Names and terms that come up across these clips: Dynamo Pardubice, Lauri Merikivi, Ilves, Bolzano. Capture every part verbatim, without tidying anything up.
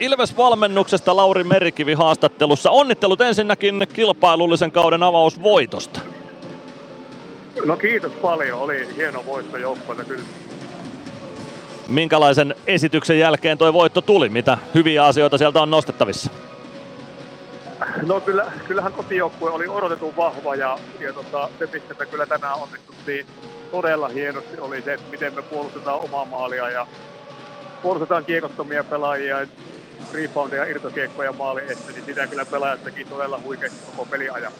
Ilves-valmennuksesta Lauri Merikivi haastattelussa. Onnittelut ensinnäkin kilpailullisen kauden avausvoitosta. No kiitos paljon, oli hieno voitto joukkueelta kyllä. Minkälaisen esityksen jälkeen toi voitto tuli? Mitä hyviä asioita sieltä on nostettavissa? No kyllä, kyllähän kotijoukkue oli odotetun vahva ja, ja tota, se pistettä kyllä tänään onnistuttiin todella hienosti. Oli se, että miten me puolustetaan omaa maalia ja puolustetaan kiekottomia pelaajia, reboundeja, irtokiekkoja maaliin eteen, niin sitä kyllä pelaajat teki todella huikeasti koko peliajan.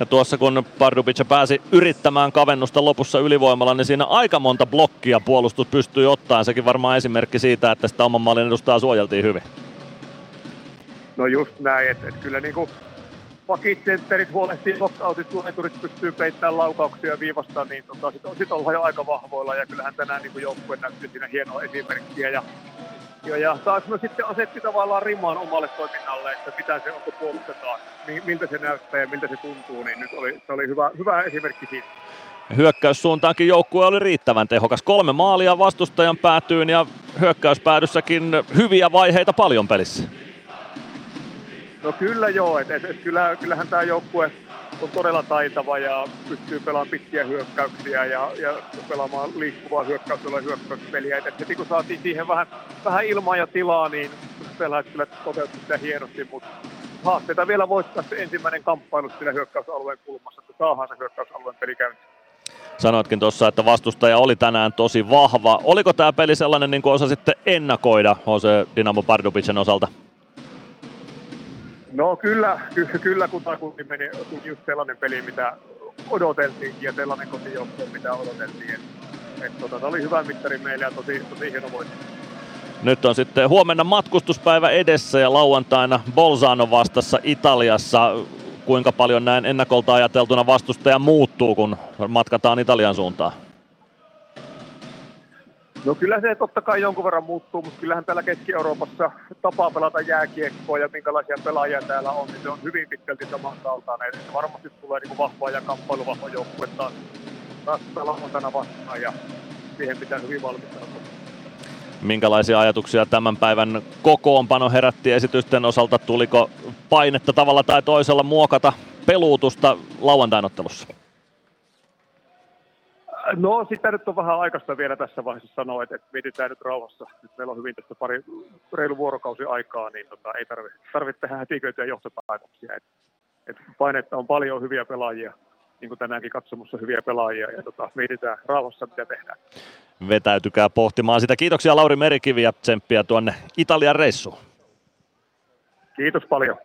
Ja tuossa kun Pardubice pääsi yrittämään kavennusta lopussa ylivoimalla, niin siinä aika monta blokkia puolustus pystyi ottaen. Sekin varmaan esimerkki siitä, että sitä oman maalin edustaa suojeltiin hyvin. No just näin, että et kyllä niinku pakitsentterit huolehtii knockoutit, suunniturit pystyy peittämään laukauksia viivasta, niin tota, sit, sit ollaan jo aika vahvoilla ja kyllähän tänään niinku joukkue näytti siinä hienoa esimerkkiä. Ja, ja, ja taas me sitten asetti tavallaan rimaan omalle toiminnalle, että mitä se on, kun puolustetaan, miltä se näyttää ja miltä se tuntuu, niin nyt oli, se oli hyvä, hyvä esimerkki siitä. Hyökkäyssuuntaankin joukkue oli riittävän tehokas. Kolme maalia vastustajan päätyyn ja hyökkäyspäädyssäkin hyviä vaiheita paljon pelissä. No kyllä joo, et, et, et kyllähän tämä joukkue on todella taitava ja pystyy pelaamaan pitkiä hyökkäyksiä ja, ja pelaamaan liikkuvaa hyökkäyksellä hyökkäyspeliä. Heti kun saatiin siihen vähän, vähän ilmaa ja tilaa, niin pelaat kyllä toteutui sitä hienosti, mutta haasteita vielä voittaa se ensimmäinen kamppailu siinä hyökkäysalueen kulmassa, että saadaan se hyökkäysalueen peli käynti. Sanoitkin tuossa, että vastustaja oli tänään tosi vahva. Oliko tämä peli sellainen, niin kuin osasitte ennakoida H C Dynamo Pardubicen osalta? No kyllä, ky- kyllä kutakuinkin meni just sellainen peli, mitä odoteltiin ja sellainen kotijoukko, mitä odoteltiin. Et, et, tota, se oli hyvä mittari meille ja tosi, tosi hieno voitto. Nyt on sitten huomenna matkustuspäivä edessä ja lauantaina Bolzano vastassa Italiassa. Kuinka paljon näin ennakolta ajateltuna vastustaja muuttuu, kun matkataan Italian suuntaan? No kyllä se totta kai jonkun verran muuttuu, mutta kyllähän täällä Keski-Euroopassa tapaa pelata jääkiekkoa ja minkälaisia pelaajia täällä on, niin se on hyvin pitkälti samankaltainen. Eli varmasti tulee niin kuin vahvaa ja kamppailuvahva joukkue taas, taas lauantaina vastaan ja siihen pitää hyvin valmistautua. Minkälaisia ajatuksia tämän päivän kokoonpano herätti esitysten osalta? Tuliko painetta tavalla tai toisella muokata peluutusta lauantainottelussa? No sitä nyt on vähän aikaista vielä tässä vaiheessa sanoa, että, että mietitään nyt rauhassa. Nyt meillä on hyvin tässä pari reilu vuorokausi aikaa, niin tota, ei tarvitse tarvit tehdä hätiköitä ja johtopäätöksiä. Et, et painetta on paljon hyviä pelaajia, niin kuin tänäänkin katsomassa hyviä pelaajia, ja tota, mietitään rauhassa mitä tehdään. Vetäytykää pohtimaan sitä. Kiitoksia Lauri Merikivi ja tsemppiä tuonne Italian reissuun. Kiitos paljon.